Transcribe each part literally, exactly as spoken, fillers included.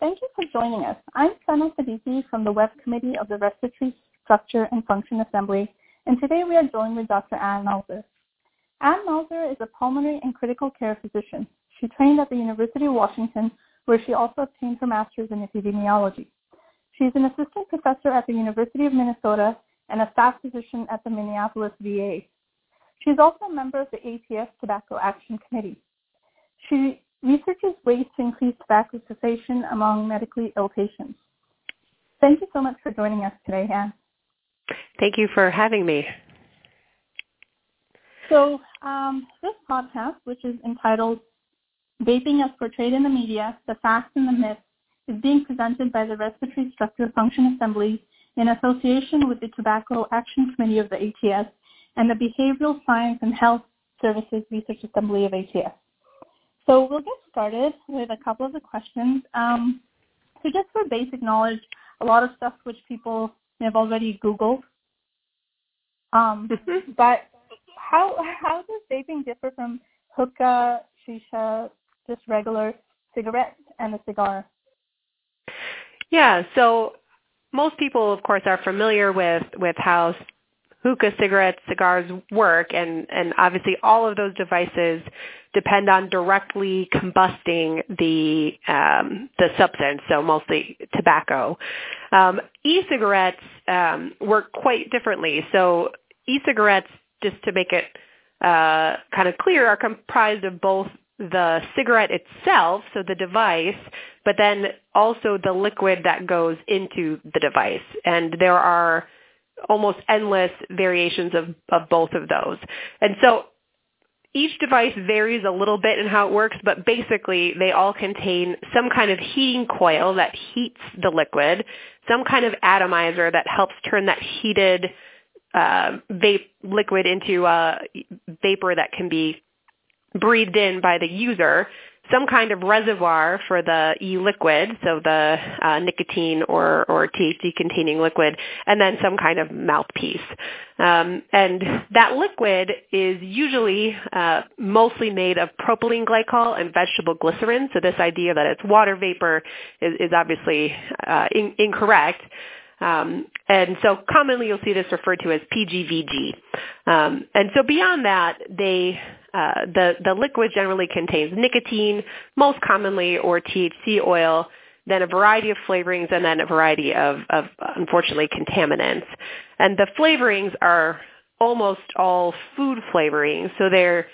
Thank you for joining us. I'm Senna Fadizzi from the Web Committee of the Respiratory Structure and Function Assembly, and today we are joined with Doctor Ann Malzer. Ann Malzer is a pulmonary and critical care physician. She trained at the University of Washington, where she also obtained her master's in epidemiology. She is an assistant professor at the University of Minnesota and a staff physician at the Minneapolis V A. She is also a member of the A T S Tobacco Action Committee. She researches ways to increase tobacco cessation among medically ill patients. Thank you so much for joining us today, Ann. Thank you for having me. So um, this podcast, which is entitled Vaping as Portrayed in the Media, The Facts and the Myths, is being presented by the Respiratory Structure Function Assembly in association with the Tobacco Action Committee of the A T S and the Behavioral Science and Health Services Research Assembly of A T S. So we'll get started with a couple of the questions. Um, so just for basic knowledge, a lot of stuff which people have already Googled. Um, mm-hmm. But how how does vaping differ from hookah, shisha, just regular cigarettes and a cigar? Yeah, so most people, of course, are familiar with, with how hookah, cigarettes, cigars work, and, and obviously all of those devices depend on directly combusting the um, the substance, so mostly tobacco. Um, e-cigarettes um, work quite differently. So e-cigarettes, just to make it uh, kind of clear, are comprised of both the cigarette itself, so the device, but then also the liquid that goes into the device. And there are almost endless variations of, of both of those. And so each device varies a little bit in how it works, but basically they all contain some kind of heating coil that heats the liquid, some kind of atomizer that helps turn that heated uh, vape liquid into a vapor that can be breathed in by the user, some kind of reservoir for the e-liquid, so the uh, nicotine or, or T H C-containing liquid, and then some kind of mouthpiece. Um, and that liquid is usually uh, mostly made of propylene glycol and vegetable glycerin, so this idea that it's water vapor is, is obviously uh, in, incorrect. Um, and so commonly you'll see this referred to as P G V G. Um, and so beyond that, they uh, the, the liquid generally contains nicotine, most commonly, or T H C oil, then a variety of flavorings, and then a variety of, of unfortunately, contaminants. And the flavorings are almost all food flavorings, so they're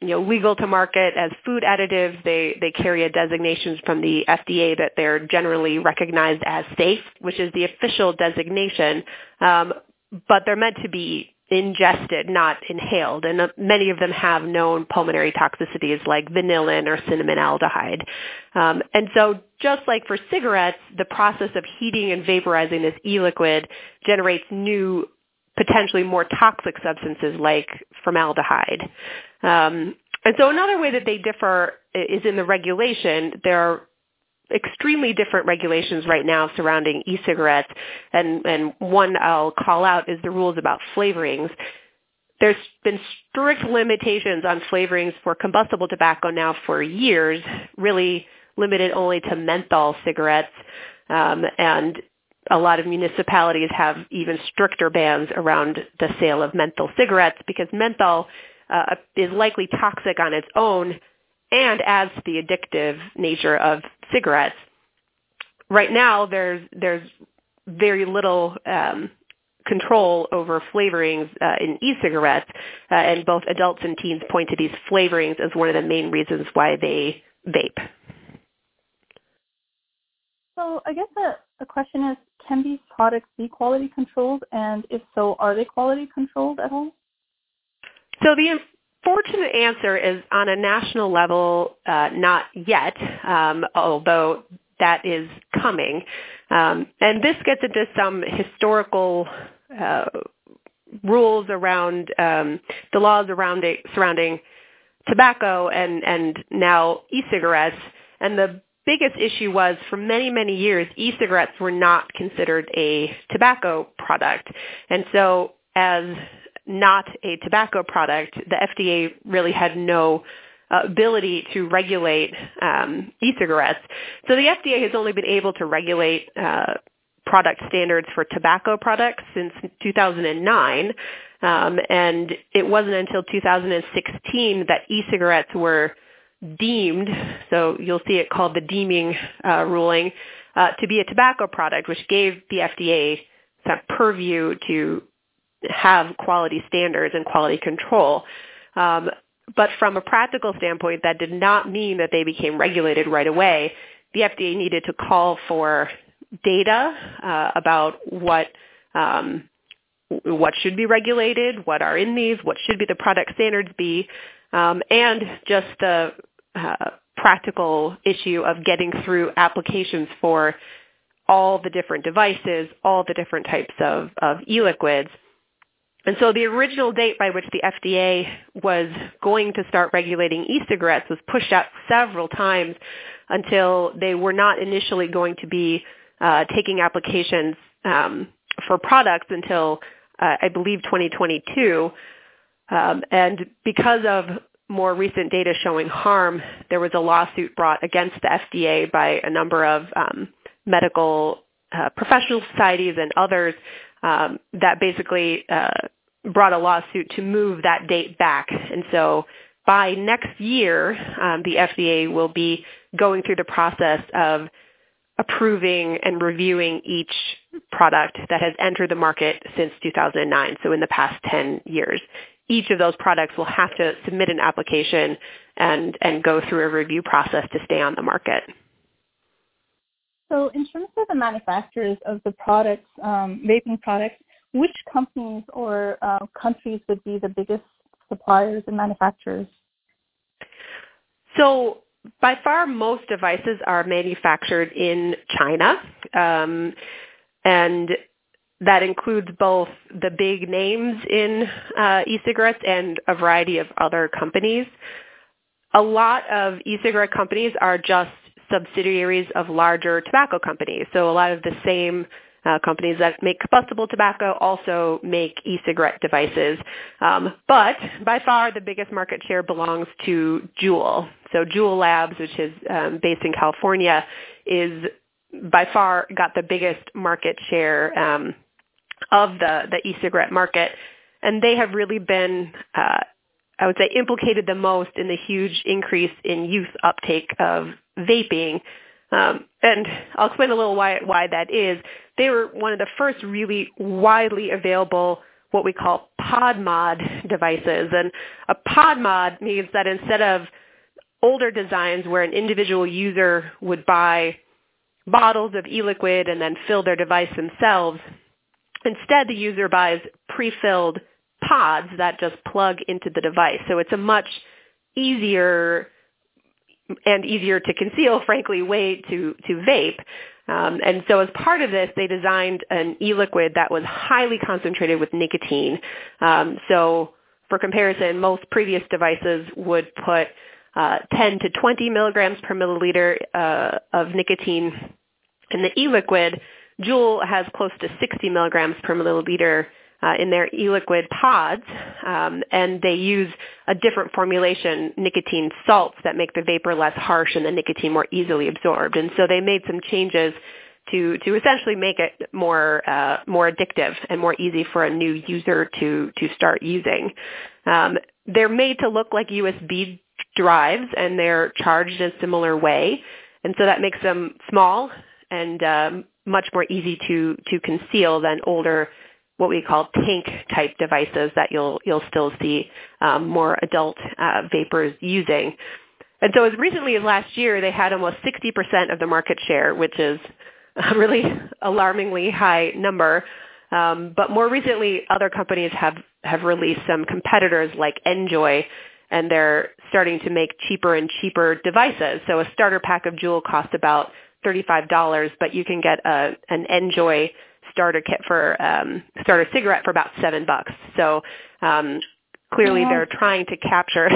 you know, legal to market as food additives. They they carry a designation from the F D A that they're generally recognized as safe, which is the official designation, um, but they're meant to be ingested, not inhaled. And uh, many of them have known pulmonary toxicities like vanillin or cinnamon aldehyde. Um, and so just like for cigarettes, the process of heating and vaporizing this e-liquid generates new, potentially more toxic substances like formaldehyde. Um, and so another way that they differ is in the regulation. There are extremely different regulations right now surrounding e-cigarettes, and, and one I'll call out is the rules about flavorings. There's been strict limitations on flavorings for combustible tobacco now for years, really limited only to menthol cigarettes, um, and a lot of municipalities have even stricter bans around the sale of menthol cigarettes because menthol uh, is likely toxic on its own and adds to the addictive nature of cigarettes. Right now, there's there's very little um, control over flavorings uh, in e-cigarettes, uh, and both adults and teens point to these flavorings as one of the main reasons why they vape. So I guess the, the question is, can these products be quality controlled, and if so, are they quality controlled at all? So the unfortunate answer is on a national level, uh, not yet, um, although that is coming. Um, and this gets into some historical uh, rules around um, the laws around it, surrounding tobacco and, and now e-cigarettes, and the biggest issue was for many, many years, e-cigarettes were not considered a tobacco product. And so as not a tobacco product, the F D A really had no uh, ability to regulate um, e-cigarettes. So the F D A has only been able to regulate uh, product standards for tobacco products since two thousand nine, um, and it wasn't until two thousand sixteen that e-cigarettes were deemed, so you'll see it called the deeming uh, ruling, uh, to be a tobacco product, which gave the F D A some purview to have quality standards and quality control. Um, but from a practical standpoint, that did not mean that they became regulated right away. The F D A needed to call for data uh, about what um, what should be regulated, what are in these, what should be the product standards be, um, and just the uh, practical issue of getting through applications for all the different devices, all the different types of, of e-liquids. And so the original date by which the F D A was going to start regulating e-cigarettes was pushed out several times until they were not initially going to be uh, taking applications um, for products until, uh, I believe, twenty twenty-two. Um, and because of more recent data showing harm, there was a lawsuit brought against the F D A by a number of um, medical uh, professional societies and others um, that basically uh, brought a lawsuit to move that date back. And so by next year, um, the F D A will be going through the process of approving and reviewing each product that has entered the market since two thousand nine, so in the past ten years. Each of those products will have to submit an application and, and go through a review process to stay on the market. So in terms of the manufacturers of the products, um, vaping products, which companies or uh, countries would be the biggest suppliers and manufacturers? So by far, most devices are manufactured in China, um, and that includes both the big names in uh, e-cigarettes and a variety of other companies. A lot of e-cigarette companies are just subsidiaries of larger tobacco companies. So a lot of the same uh, companies that make combustible tobacco also make e-cigarette devices. Um, but by far, the biggest market share belongs to Juul. So Juul Labs, which is um, based in California, is by far got the biggest market share um, of the, the e-cigarette market. And they have really been, uh, I would say, implicated the most in the huge increase in youth uptake of vaping. Um, and I'll explain a little why, why that is. They were one of the first really widely available what we call pod mod devices. And a pod mod means that instead of older designs where an individual user would buy bottles of e-liquid and then fill their device themselves, instead the user buys pre-filled pods that just plug into the device. So it's a much easier and easier to conceal, frankly, way to, to vape. Um, and so as part of this, they designed an e-liquid that was highly concentrated with nicotine. Um, so for comparison, most previous devices would put uh, ten to twenty milligrams per milliliter uh, of nicotine in the e-liquid. Juul has close to sixty milligrams per milliliter Uh, in their e-liquid pods, um, and they use a different formulation, nicotine salts, that make the vapor less harsh and the nicotine more easily absorbed. And so they made some changes to to essentially make it more uh, more addictive and more easy for a new user to to start using. Um, they're made to look like U S B drives, and they're charged in a similar way, and so that makes them small and um, much more easy to to conceal than older, what we call tank-type devices that you'll you'll still see um, more adult uh, vapers using. And so as recently as last year, they had almost sixty percent of the market share, which is a really alarmingly high number. Um, but more recently, other companies have, have released some competitors like Enjoy, and they're starting to make cheaper and cheaper devices. So a starter pack of Juul costs about thirty-five dollars, but you can get a, an Enjoy starter kit for um, starter cigarette for about seven bucks. So um, clearly, yeah, they're trying to capture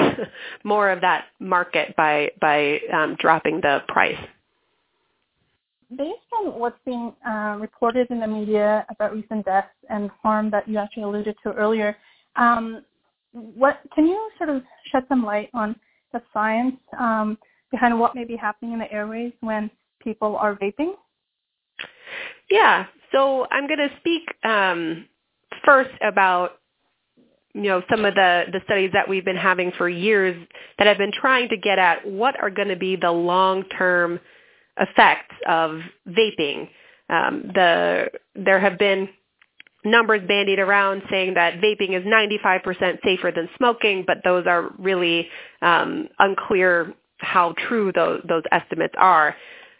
more of that market by by um, dropping the price. Based on what's being uh, reported in the media about recent deaths and harm that you actually alluded to earlier, um, what can you sort of shed some light on the science um, behind what may be happening in the airways when people are vaping? Yeah, so I'm going to speak um, first about, you know, some of the, the studies that we've been having for years that have been trying to get at what are going to be the long-term effects of vaping. Um, the there have been numbers bandied around saying that vaping is ninety-five percent safer than smoking, but those are really um, unclear how true those, those estimates are.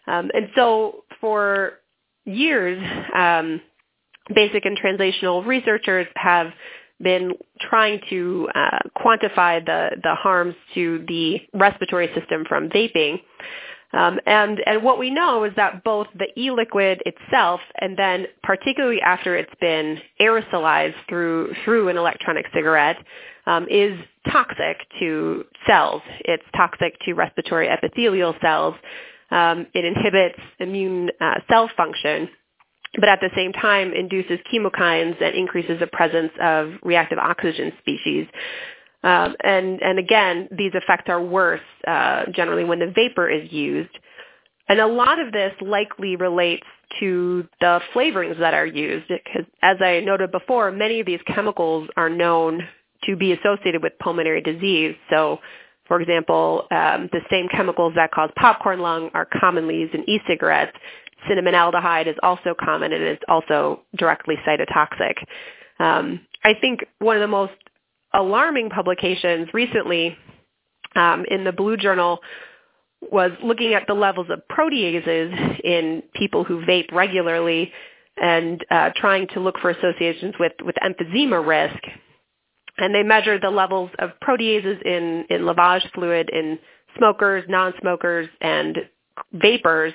Um, and so for years, um, basic and translational researchers have been trying to uh, quantify the, the harms to the respiratory system from vaping. Um, and, and what we know is that both the e-liquid itself and then particularly after it's been aerosolized through through an electronic cigarette um, is toxic to cells. It's toxic to respiratory epithelial cells. Um, it inhibits immune uh, cell function, but at the same time induces chemokines and increases the presence of reactive oxygen species. Um, and, and again, these effects are worse uh, generally when the vapor is used. And a lot of this likely relates to the flavorings that are used because, as I noted before, many of these chemicals are known to be associated with pulmonary disease. So, for example, um, the same chemicals that cause popcorn lung are commonly used in e-cigarettes. Cinnamon aldehyde is also common and is also directly cytotoxic. Um, I think one of the most alarming publications recently um, in the Blue Journal was looking at the levels of proteases in people who vape regularly and uh, trying to look for associations with, with emphysema risk. And they measured the levels of proteases in, in lavage fluid in smokers, non-smokers, and vapors,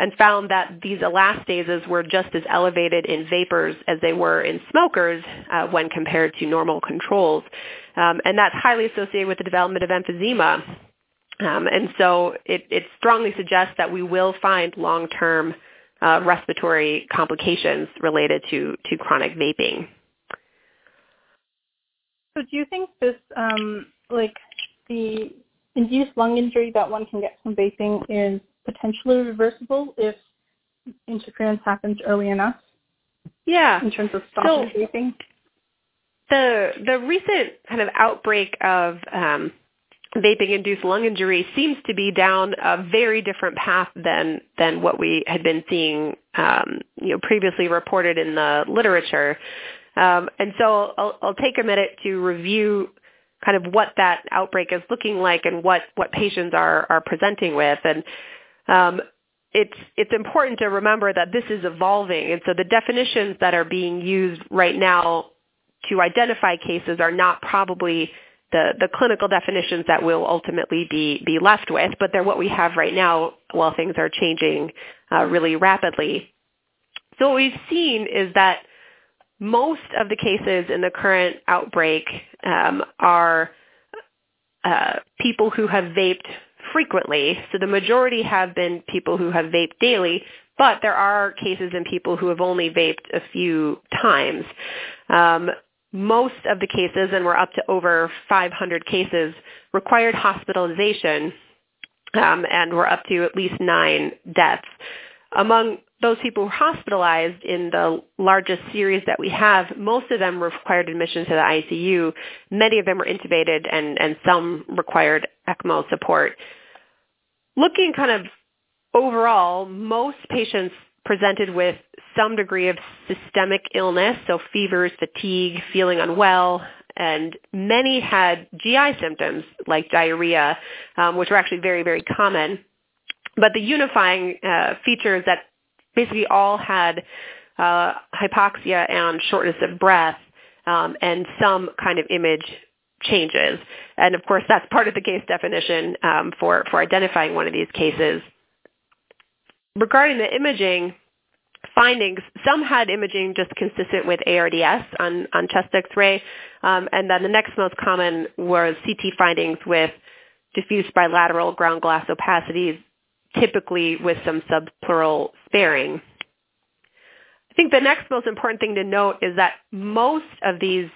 and found that these elastases were just as elevated in vapors as they were in smokers uh, when compared to normal controls. Um, and that's highly associated with the development of emphysema. Um, and so it, it strongly suggests that we will find long-term uh, respiratory complications related to, to chronic vaping. So do you think this, um, like the induced lung injury that one can get from vaping is potentially reversible if interference happens early enough? Yeah. In terms of stopping so vaping? The the recent kind of outbreak of um, vaping-induced lung injury seems to be down a very different path than than what we had been seeing um, you know, previously reported in the literature. Um, and so I'll, I'll take a minute to review kind of what that outbreak is looking like and what, what patients are, are presenting with. And Um, it's it's important to remember that this is evolving, and so the definitions that are being used right now to identify cases are not probably the, the clinical definitions that we'll ultimately be, be left with, but they're what we have right now while things are changing uh, really rapidly. So what we've seen is that most of the cases in the current outbreak um, are uh, people who have vaped frequently. So the majority have been people who have vaped daily, but there are cases in people who have only vaped a few times. Um, most of the cases, and we're up to over five hundred cases, required hospitalization, um, and we're up to at least nine deaths. Among those people hospitalized in the largest series that we have, most of them required admission to the I C U. Many of them were intubated, and, and some required ECMO support. Looking kind of overall, most patients presented with some degree of systemic illness, so fevers, fatigue, feeling unwell, and many had G I symptoms like diarrhea, um, which were actually very, very common. But the unifying uh, feature is that basically all had uh, hypoxia and shortness of breath um, and some kind of image changes. And, of course, that's part of the case definition um, for, for identifying one of these cases. Regarding the imaging findings, some had imaging just consistent with A R D S on, on chest X-ray, um, and then the next most common was C T findings with diffuse bilateral ground glass opacities, typically with some subpleural sparing. I think the next most important thing to note is that most of these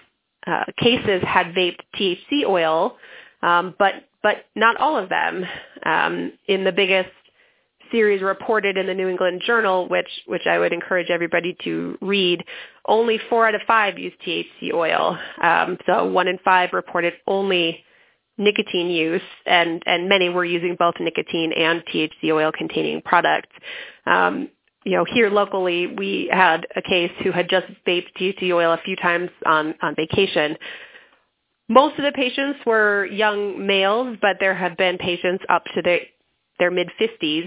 uh, cases had vaped T H C oil, um, but but not all of them. Um, in the biggest series reported in the New England Journal, which which I would encourage everybody to read, only four out of five used T H C oil. Um, so one in five reported only nicotine use, and, and many were using both nicotine and T H C oil-containing products. Um, you know, here locally, we had a case who had just vaped T H C oil a few times on, on vacation. Most of the patients were young males, but there have been patients up to their, their mid-fifties,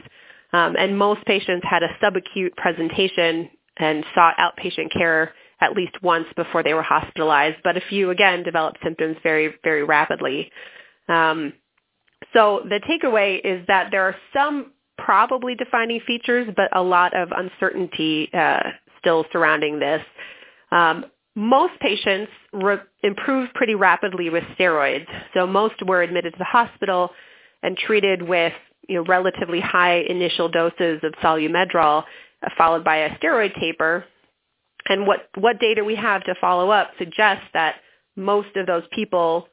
um, and most patients had a subacute presentation and sought outpatient care at least once before they were hospitalized, but a few, again, developed symptoms very, very rapidly. Um, so the takeaway is that there are some probably defining features, but a lot of uncertainty uh, still surrounding this. Um, most patients re- improved pretty rapidly with steroids. So most were admitted to the hospital and treated with, you know, relatively high initial doses of solumedrol, uh, followed by a steroid taper. And what, what data we have to follow up suggests that most of those people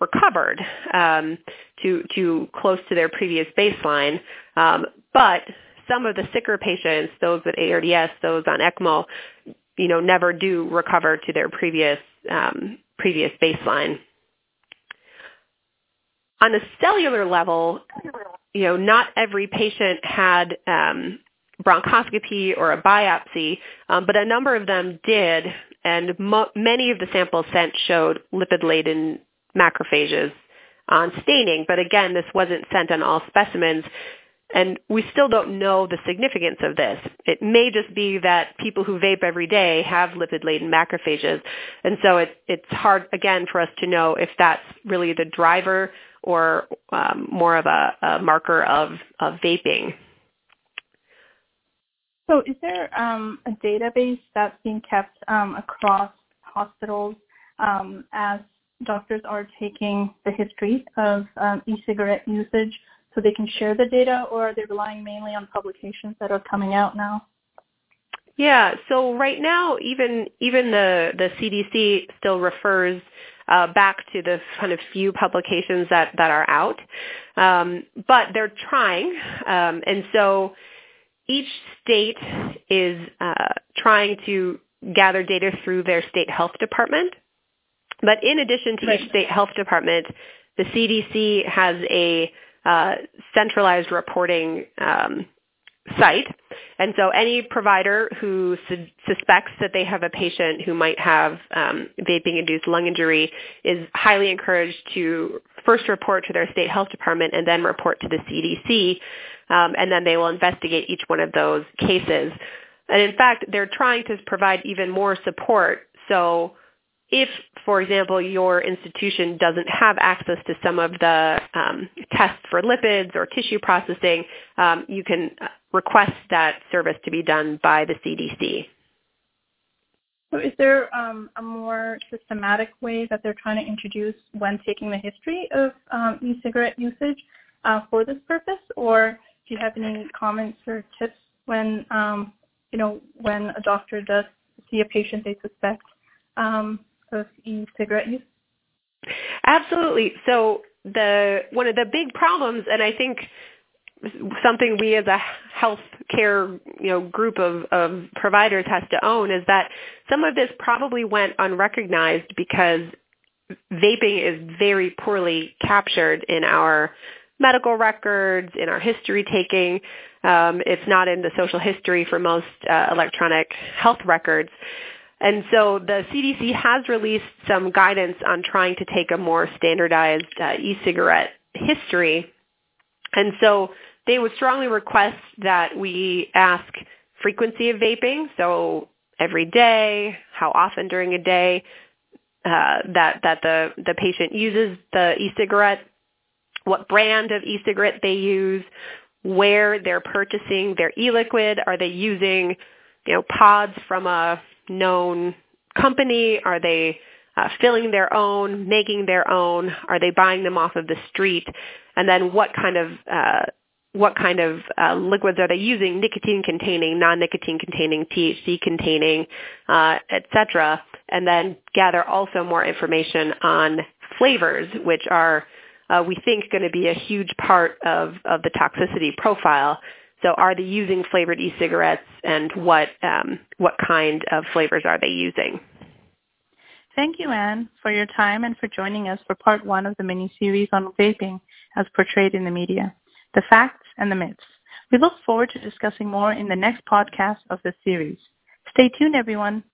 recovered um, to, to close to their previous baseline. Um, but some of the sicker patients, those with A R D S, those on ECMO, you know, never do recover to their previous, um, previous baseline. On a cellular level, you know, not every patient had um, bronchoscopy or a biopsy, um, but a number of them did, and mo- many of the samples sent showed lipid-laden macrophages on staining. But again, this wasn't sent on all specimens, and we still don't know the significance of this. It may just be that people who vape every day have lipid-laden macrophages, and so it, it's hard, again, for us to know if that's really the driver or um, more of a, a marker of, of vaping. So is there um, a database that's being kept um, across hospitals um, as doctors are taking the history of um, e-cigarette usage so they can share the data, or are they relying mainly on publications that are coming out now? Yeah, so right now even even the, the C D C still refers Uh, back to the kind of few publications that, that are out. Um, but they're trying. Um, and so each state is uh, trying to gather data through their state health department. But in addition to each state health department, the C D C has a uh, centralized reporting um site. And so any provider who su- suspects that they have a patient who might have um, vaping-induced lung injury is highly encouraged to first report to their state health department and then report to the C D C, um, and then they will investigate each one of those cases. And in fact, they're trying to provide even more support. So if, for example, your institution doesn't have access to some of the um, tests for lipids or tissue processing, um, you can request that service to be done by the C D C. So is there um, a more systematic way that they're trying to introduce when taking the history of um, e-cigarette usage uh, for this purpose? Or do you have any comments or tips when, um, you know, when a doctor does see a patient they suspect um, of e-cigarette use? Absolutely. So the one of the big problems, and I think something we as a healthcare, you know, group of, of providers has to own, is that some of this probably went unrecognized because vaping is very poorly captured in our medical records, in our history taking. Um, it's not in the social history for most uh, electronic health records. And so the C D C has released some guidance on trying to take a more standardized uh, e-cigarette history. And so they would strongly request that we ask frequency of vaping, so every day, how often during a day uh, that, that the, the patient uses the e-cigarette, what brand of e-cigarette they use, where they're purchasing their e-liquid, are they using, you know, pods from a known company, are they uh, filling their own, making their own, are they buying them off of the street, and then what kind of uh, what kind of uh, liquids are they using, nicotine-containing, non-nicotine-containing, T H C-containing, uh, et cetera, and then gather also more information on flavors, which are uh, we think, going to be a huge part of, of the toxicity profile. So are they using flavored e-cigarettes, and what um, what kind of flavors are they using? Thank you, Ann, for your time and for joining us for part one of the mini-series on vaping as portrayed in the media, the facts and the myths. We look forward to discussing more in the next podcast of this series. Stay tuned, everyone.